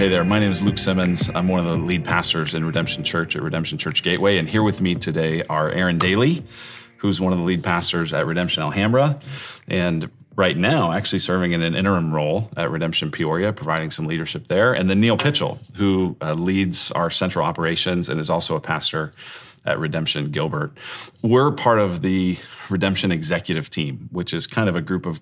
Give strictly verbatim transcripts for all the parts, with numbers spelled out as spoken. Hey there, my name is Luke Simmons. I'm one of the lead pastors in Redemption Church at Redemption Church Gateway. And here with me today are Aaron Daly, who's one of the lead pastors at Redemption Alhambra, and right now actually serving in an interim role at Redemption Peoria, providing some leadership there. And then Neil Pitchell, who uh, leads our central operations and is also a pastor at Redemption Gilbert. We're part of the Redemption executive team, which is kind of a group of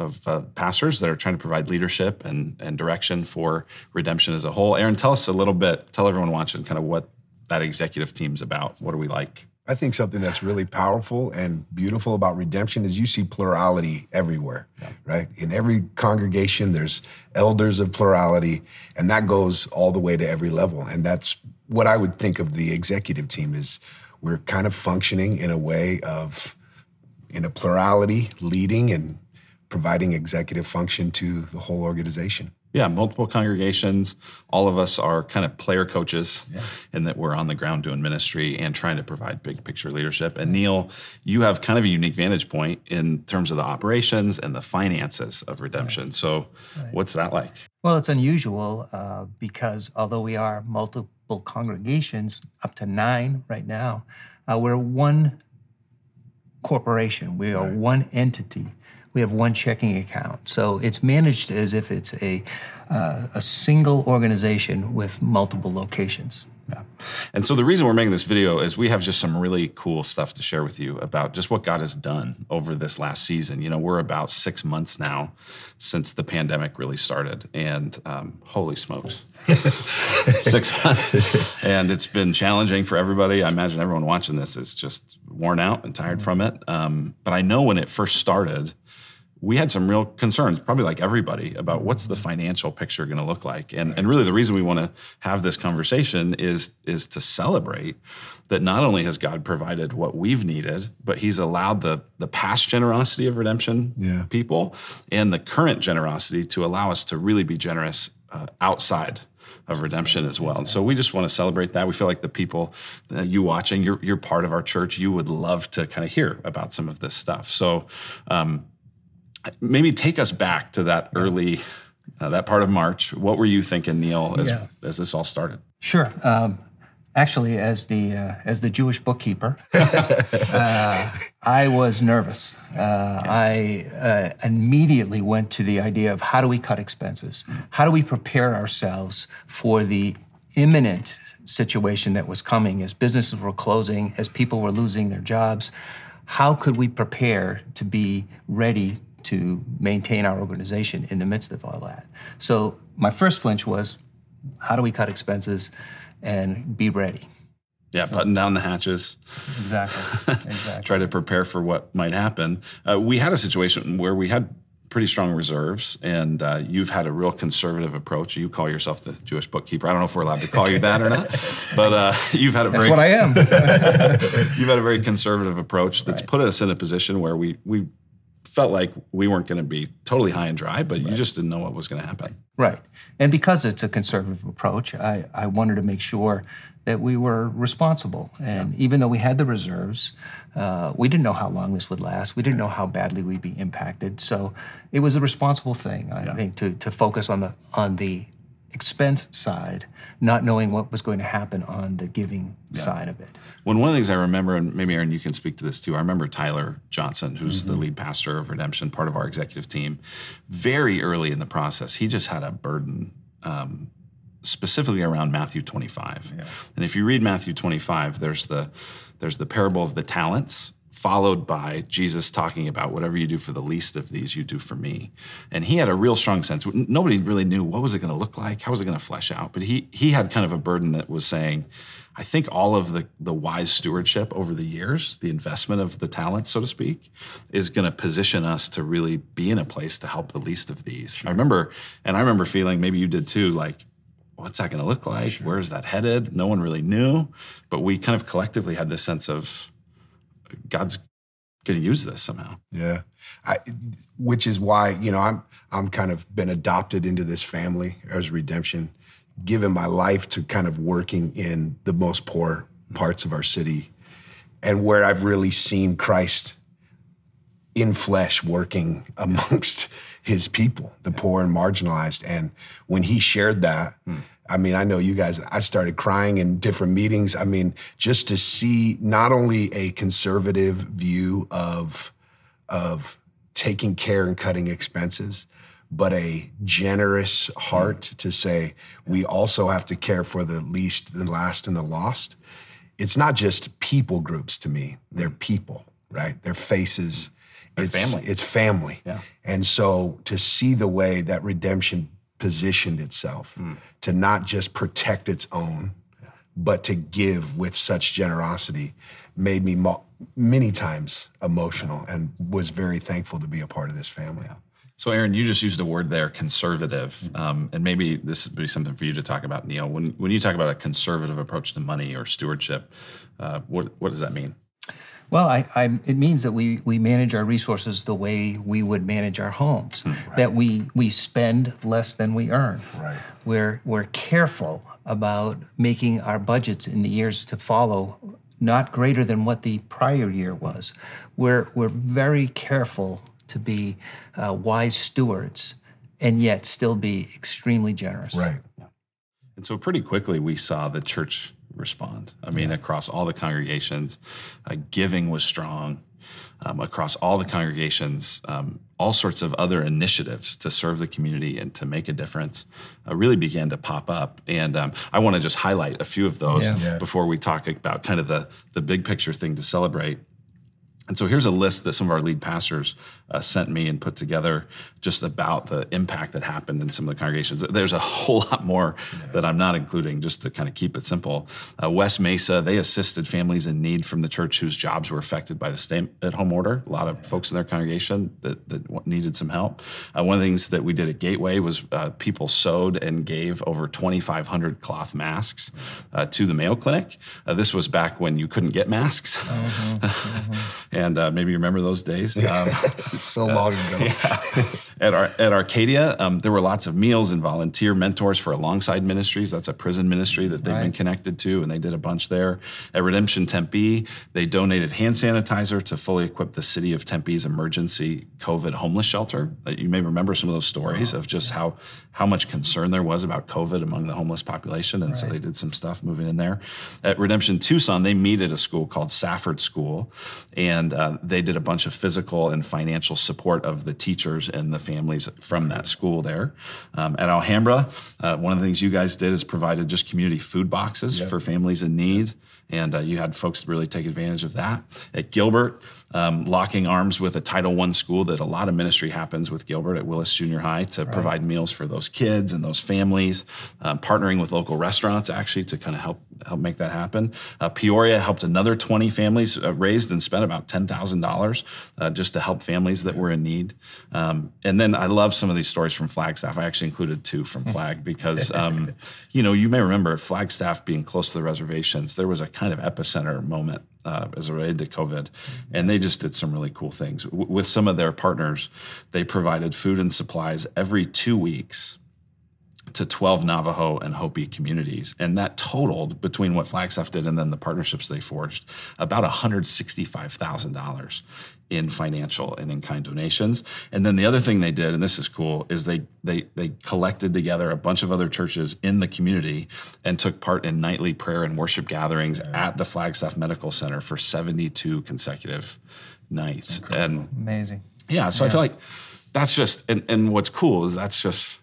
of uh, pastors that are trying to provide leadership and, and direction for Redemption as a whole. Aaron, tell us a little bit, tell everyone watching kind of what that executive team's about. What are we like? I think something that's really powerful and beautiful about Redemption is you see plurality everywhere, yeah. right? In every congregation, there's elders of plurality, and that goes all the way to every level. And that's what I would think of the executive team is we're kind of functioning in a way of, in a plurality, leading and providing executive function to the whole organization. Yeah, multiple congregations. All of us are kind of player coaches yeah. in that we're on the ground doing ministry and trying to provide big picture leadership. And Neil, you have kind of a unique vantage point in terms of the operations and the finances of Redemption. Right. So right. what's that like? Well, it's unusual uh, because although we are multiple congregations, up to nine right now, uh, we're one corporation. We are right. one entity. We have one checking account. So it's managed as if it's a uh, a single organization with multiple locations. Yeah. And so the reason we're making this video is we have just some really cool stuff to share with you about just what God has done over this last season. You know, we're about six months now since the pandemic really started, and um, holy smokes, six months. And it's been challenging for everybody. I imagine everyone watching this is just worn out and tired from it. Um, but I know when it first started, we had some real concerns, probably like everybody, about what's the financial picture going to look like. And, and really the reason we want to have this conversation is, is to celebrate that not only has God provided what we've needed, but he's allowed the, the past generosity of Redemption yeah. people and the current generosity to allow us to really be generous uh, outside of Redemption as well. And so we just want to celebrate that. We feel like the people, uh, you watching, you're, you're part of our church, you would love to kind of hear about some of this stuff. So, um, maybe take us back to that early, uh, that part of March. What were you thinking, Neil, as, yeah. as this all started? Sure. Um, actually, as the uh, as the Jewish bookkeeper, uh, I was nervous. Uh, okay. I uh, immediately went to the idea of how do we cut expenses? Mm-hmm. How do we prepare ourselves for the imminent situation that was coming as businesses were closing, as people were losing their jobs? How could we prepare to be ready to maintain our organization in the midst of all that? So my first flinch was, how do we cut expenses and be ready? Yeah, button down the hatches. Exactly, exactly. Try to prepare for what might happen. Uh, we had a situation where we had pretty strong reserves, and uh, you've had a real conservative approach. You call yourself the Jewish bookkeeper. I don't know if we're allowed to call you that or not, but uh, you've had a very— That's what I am. You've had a very conservative approach that's right. put us in a position where we we felt like we weren't going to be totally high and dry, but right. you just didn't know what was going to happen. Right. And because it's a conservative approach, I, I wanted to make sure that we were responsible. And yeah. even though we had the reserves, uh, we didn't know how long this would last. We didn't know how badly we'd be impacted. So it was a responsible thing, I yeah. think, to to focus on the on the expense side, not knowing what was going to happen on the giving yeah. side of it. Well, one of the things I remember, and maybe Aaron, you can speak to this too, I remember Tyler Johnson, who's mm-hmm. the lead pastor of Redemption, part of our executive team, very early in the process, he just had a burden um, specifically around Matthew twenty-five. Yeah. And if you read Matthew twenty-five, there's the there's the parable of the talents, followed by Jesus talking about whatever you do for the least of these, you do for me. And he had a real strong sense. Nobody really knew what was it going to look like? How was it going to flesh out? But he he had kind of a burden that was saying, I think all of the, the wise stewardship over the years, the investment of the talents, so to speak, is going to position us to really be in a place to help the least of these. Sure. I remember, and I remember feeling, maybe you did too, like, what's that going to look like? Sure. Where is that headed? No one really knew. But we kind of collectively had this sense of, God's going to use this somehow. Yeah, I, which is why, you know, I'm I'm kind of been adopted into this family as Redemption, given my life to kind of working in the most poor parts of our city, and where I've really seen Christ in flesh working amongst his people, the poor and marginalized. And when he shared that, hmm. I mean, I know you guys, I started crying in different meetings. I mean, just to see not only a conservative view of, of taking care and cutting expenses, but a generous heart to say, we also have to care for the least, the last, and the lost. It's not just people groups to me. They're people, right? They're faces. They're it's family. It's family. Yeah. And so to see the way that Redemption positioned itself mm. to not just protect its own, yeah. but to give with such generosity made me mo- many times emotional yeah. and was very thankful to be a part of this family. Yeah. So Aaron, you just used the word there, conservative. Mm-hmm. Um, and maybe this would be something for you to talk about, Neil. When when you talk about a conservative approach to money or stewardship, uh, what, what does that mean? Well, I, I, it means that we we manage our resources the way we would manage our homes, right. that we we spend less than we earn. Right. We're we're careful about making our budgets in the years to follow not greater than what the prior year was. We're we're very careful to be uh, wise stewards and yet still be extremely generous. Right. Yeah. And so pretty quickly we saw the church respond. I mean, yeah. across all the congregations, uh, giving was strong. Um, across all the congregations, um, all sorts of other initiatives to serve the community and to make a difference uh, really began to pop up. And um, I want to just highlight a few of those yeah. Yeah. before we talk about kind of the, the big picture thing to celebrate. And so here's a list that some of our lead pastors uh, sent me and put together just about the impact that happened in some of the congregations. There's a whole lot more yeah. that I'm not including just to kind of keep it simple. Uh, West Mesa, they assisted families in need from the church whose jobs were affected by the stay-at-home order. A lot of yeah. folks in their congregation that, that needed some help. Uh, one of the things that we did at Gateway was uh, people sewed and gave over twenty-five hundred cloth masks uh, to the Mayo Clinic. Uh, this was back when you couldn't get masks. Mm-hmm. Mm-hmm. And uh, maybe you remember those days. Um, so long ago. Uh, yeah. At our at Arcadia, um, there were lots of meals and volunteer mentors for Alongside Ministries. That's a prison ministry that they've right. been connected to, and they did a bunch there. At Redemption Tempe, they donated hand sanitizer to fully equip the city of Tempe's emergency COVID homeless shelter. You may remember some of those stories wow. of just yeah. how how much concern there was about COVID among the homeless population, and right. so they did some stuff moving in there. At Redemption Tucson, they meet at a school called Safford School, and And uh, they did a bunch of physical and financial support of the teachers and the families from that school there. Um, at Alhambra, uh, one of the things you guys did is provided just community food boxes yep. for families in need. And uh, you had folks really take advantage of that. At Gilbert, um, locking arms with a Title One school that a lot of ministry happens with Gilbert at Willis Junior High to right. provide meals for those kids and those families, um, partnering with local restaurants actually to kind of help help make that happen. Uh, Peoria helped another twenty families, uh, raised and spent about ten thousand dollars uh, just to help families that were in need. Um, and then I love some of these stories from Flagstaff. I actually included two from Flag because, um, you know, you may remember Flagstaff being close to the reservations. There was a kind of epicenter moment uh, as related to COVID. And they just did some really cool things. W- with some of their partners, they provided food and supplies every two weeks to twelve Navajo and Hopi communities. And that totaled, between what Flagstaff did and then the partnerships they forged, about one hundred sixty-five thousand dollars in financial and in-kind donations. And then the other thing they did, and this is cool, is they they they collected together a bunch of other churches in the community and took part in nightly prayer and worship gatherings at the Flagstaff Medical Center for seventy-two consecutive nights. Incredible. And amazing. Yeah, so yeah. I feel like that's just, and, and what's cool is that's just,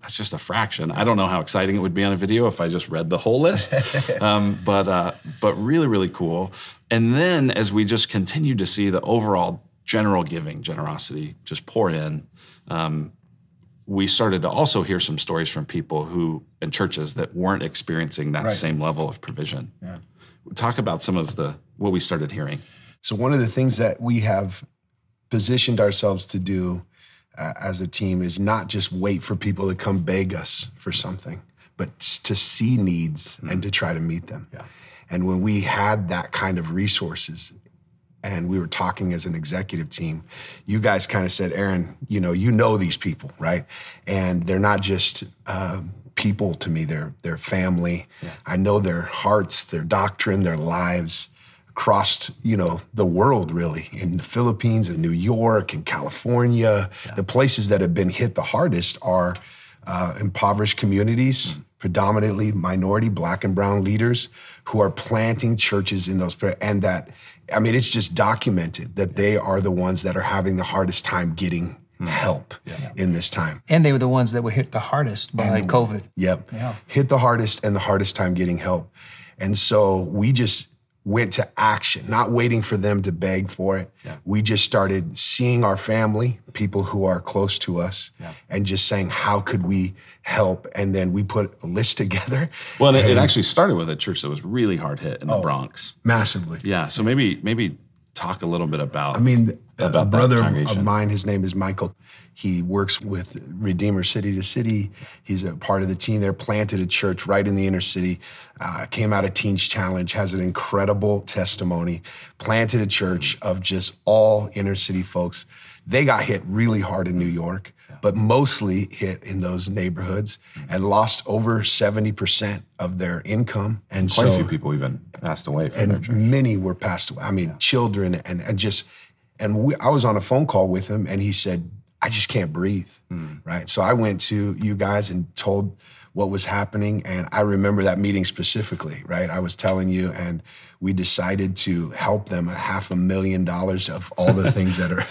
that's just a fraction. I don't know how exciting it would be on a video if I just read the whole list, um, but uh, but really, really cool. And then as we just continue to see the overall general giving, generosity just pour in, um, we started to also hear some stories from people who, in churches that weren't experiencing that right. same level of provision. Yeah. Talk about some of the, what we started hearing. So one of the things that we have positioned ourselves to do as a team is not just wait for people to come beg us for something, but to see needs mm. and to try to meet them. Yeah. And when we had that kind of resources and we were talking as an executive team, you guys kind of said, Aaron, you know, you know these people, right? And they're not just uh, people to me, they're, they're family. Yeah. I know their hearts, their doctrine, their lives. crossed, you know, the world really, in the Philippines and New York and California. Yeah. The places that have been hit the hardest are uh, impoverished communities, mm-hmm. predominantly minority Black and brown leaders who are planting churches in those, and that, I mean, it's just documented that they are the ones that are having the hardest time getting help yeah. in this time. And they were the ones that were hit the hardest by and, COVID. Yep. Yeah. Hit the hardest and the hardest time getting help. And so we just went to action, not waiting for them to beg for it. Yeah. We just started seeing our family, people who are close to us, yeah. and just saying, how could we help? And then we put a list together. Well, and and it actually started with a church that was really hard hit in oh, the Bronx. Massively. Yeah, so maybe maybe talk a little bit about I mean, about a brother of mine, his name is Michael. He works with Redeemer City to City. He's a part of the team there, planted a church right in the inner city, uh, came out of Teens Challenge, has an incredible testimony, planted a church of just all inner city folks. They got hit really hard in New York, but mostly hit in those neighborhoods and lost over seventy percent of their income. And Quite so, a few people even passed away from their church. And many were passed away. I mean, yeah. children and, and just, and we, I was on a phone call with him and he said, I just can't breathe, mm. right? So I went to you guys and told what was happening. And I remember that meeting specifically, right? I was telling you, and we decided to help them a half a million dollars of all the things that are.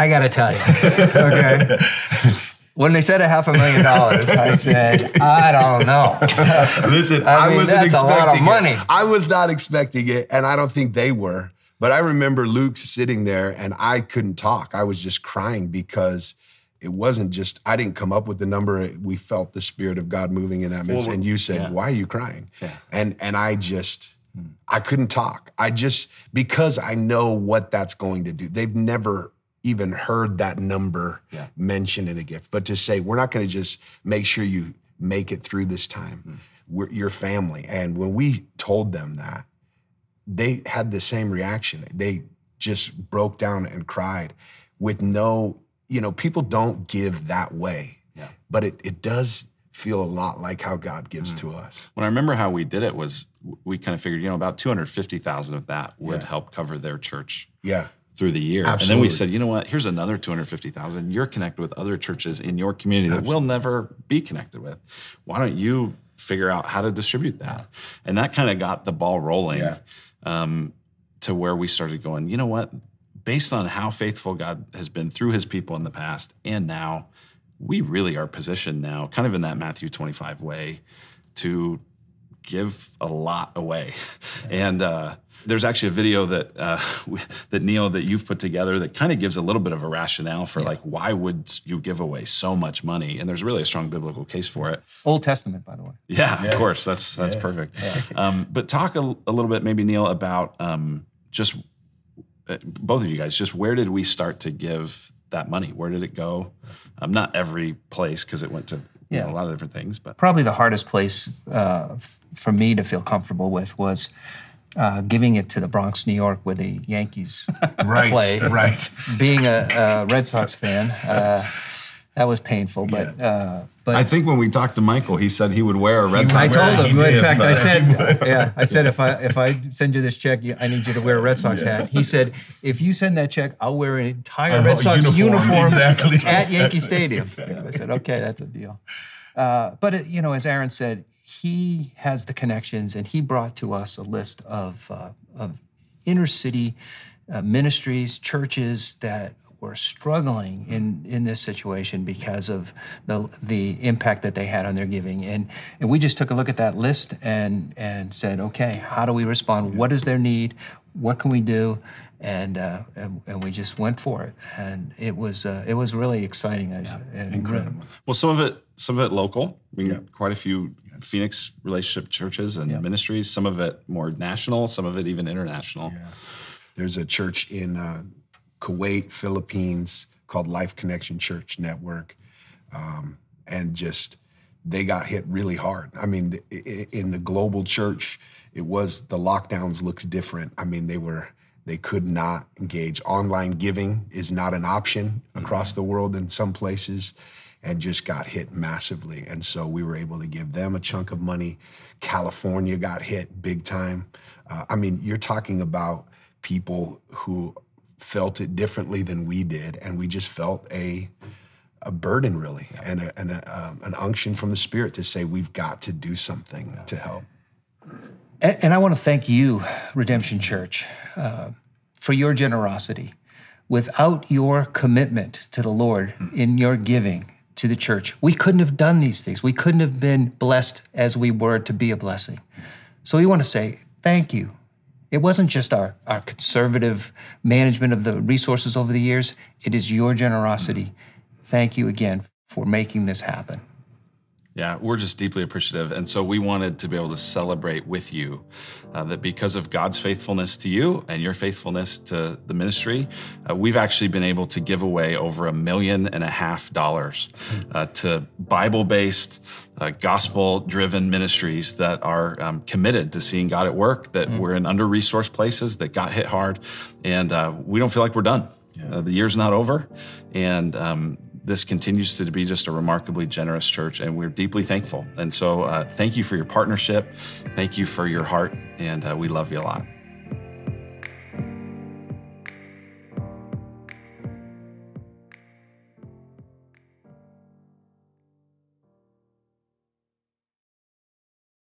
I gotta tell you, okay? When they said a half a million dollars, I said, I don't know. Listen, I, I mean, wasn't that's expecting a lot of money. It. I was not expecting it, and I don't think they were. But I remember Luke sitting there, and I couldn't talk. I was just crying because it wasn't just, I didn't come up with the number. We felt the Spirit of God moving in that midst. And you said, yeah. why are you crying? Yeah. And and I just, I couldn't talk. I just, because I know what that's going to do. They've never even heard that number yeah. mentioned in a gift. But to say, we're not going to just make sure you make it through this time. Mm. We're your family. And when we told them that, they had the same reaction. They just broke down and cried with no, you know, people don't give that way, yeah. but it, it does feel a lot like how God gives mm-hmm. to us. When I remember how we did it was we kind of figured, you know, about two hundred fifty thousand of that would yeah. help cover their church yeah. through the year. Absolutely. And then we said, you know what, here's another two hundred fifty thousand. You're connected with other churches in your community Absolutely. That we'll never be connected with. Why don't you figure out how to distribute that? And that kind of got the ball rolling yeah. um, to where we started going, you know what, based on how faithful God has been through his people in the past and now, we really are positioned now, kind of in that Matthew twenty-five way, to give a lot away. And uh, there's actually a video that, uh, that Neil, that you've put together that kind of gives a little bit of a rationale for yeah. like, why would you give away so much money? And there's really a strong biblical case for it. Old Testament, by the way. Yeah, yeah. of course. That's that's yeah. perfect. Yeah. Um, but talk a, a little bit, maybe, Neil, about um, just uh, both of you guys, just where did we start to give that money? Where did it go? Um, not every place, because it went to you know, a lot of different things. But probably the hardest place uh, for me to feel comfortable with was uh, giving it to the Bronx, New York, where the Yankees right, play. Right. Being a, a Red Sox fan, uh, that was painful. But yeah. uh, but I think when we talked to Michael, he said he would wear a Red Sox. I told him. In fact, I said, yeah, I said if I if I send you this check, I need you to wear a Red Sox yes. hat. He said, if you send that check, I'll wear an entire Red Sox uniform, uniform exactly. at Yankee Stadium. Exactly. Yeah, I said, okay, that's a deal. Uh, but it, you know, as Aaron said, he has the connections, and he brought to us a list of uh, of inner city uh, ministries, churches that were struggling in, in this situation because of the the impact that they had on their giving. And and we just took a look at that list and and said, okay, how do we respond? What is their need? What can we do? And uh, and, and we just went for it. And it was uh, it was really exciting. Yeah, and incredible. Really, well, some of it some of it local. We yeah. quite a few Phoenix relationship churches and yeah. ministries. Some of it more national. Some of it even international. Yeah. There's a church in uh, Kuwait, Philippines, called Life Connection Church Network, um, and just they got hit really hard. I mean, in the global church, it was the lockdowns looked different. I mean, they were they could not engage. Online giving is not an option across mm-hmm. the world in some places, and just got hit massively. And so we were able to give them a chunk of money. California got hit big time. Uh, I mean, you're talking about people who felt it differently than we did, and we just felt a a burden, really, yeah. and, a, and a, um, an unction from the Spirit to say we've got to do something yeah. to help. And, and I want to thank you, Redemption Church, uh, for your generosity. Without your commitment to the Lord in your giving to the church, we couldn't have done these things. We couldn't have been blessed as we were to be a blessing. So we want to say thank you. It wasn't just our, our conservative management of the resources over the years. It is your generosity. Thank you again for making this happen. Yeah, we're just deeply appreciative. And so we wanted to be able to celebrate with you uh, that because of God's faithfulness to you and your faithfulness to the ministry, uh, we've actually been able to give away over a million and a half dollars uh, to Bible-based, uh, gospel-driven ministries that are um, committed to seeing God at work, that mm-hmm. we're in under-resourced places that got hit hard. And uh, we don't feel like we're done. Yeah. Uh, the year's not over. And um this continues to be just a remarkably generous church, and we're deeply thankful. And so uh, thank you for your partnership. Thank you for your heart, and uh, we love you a lot.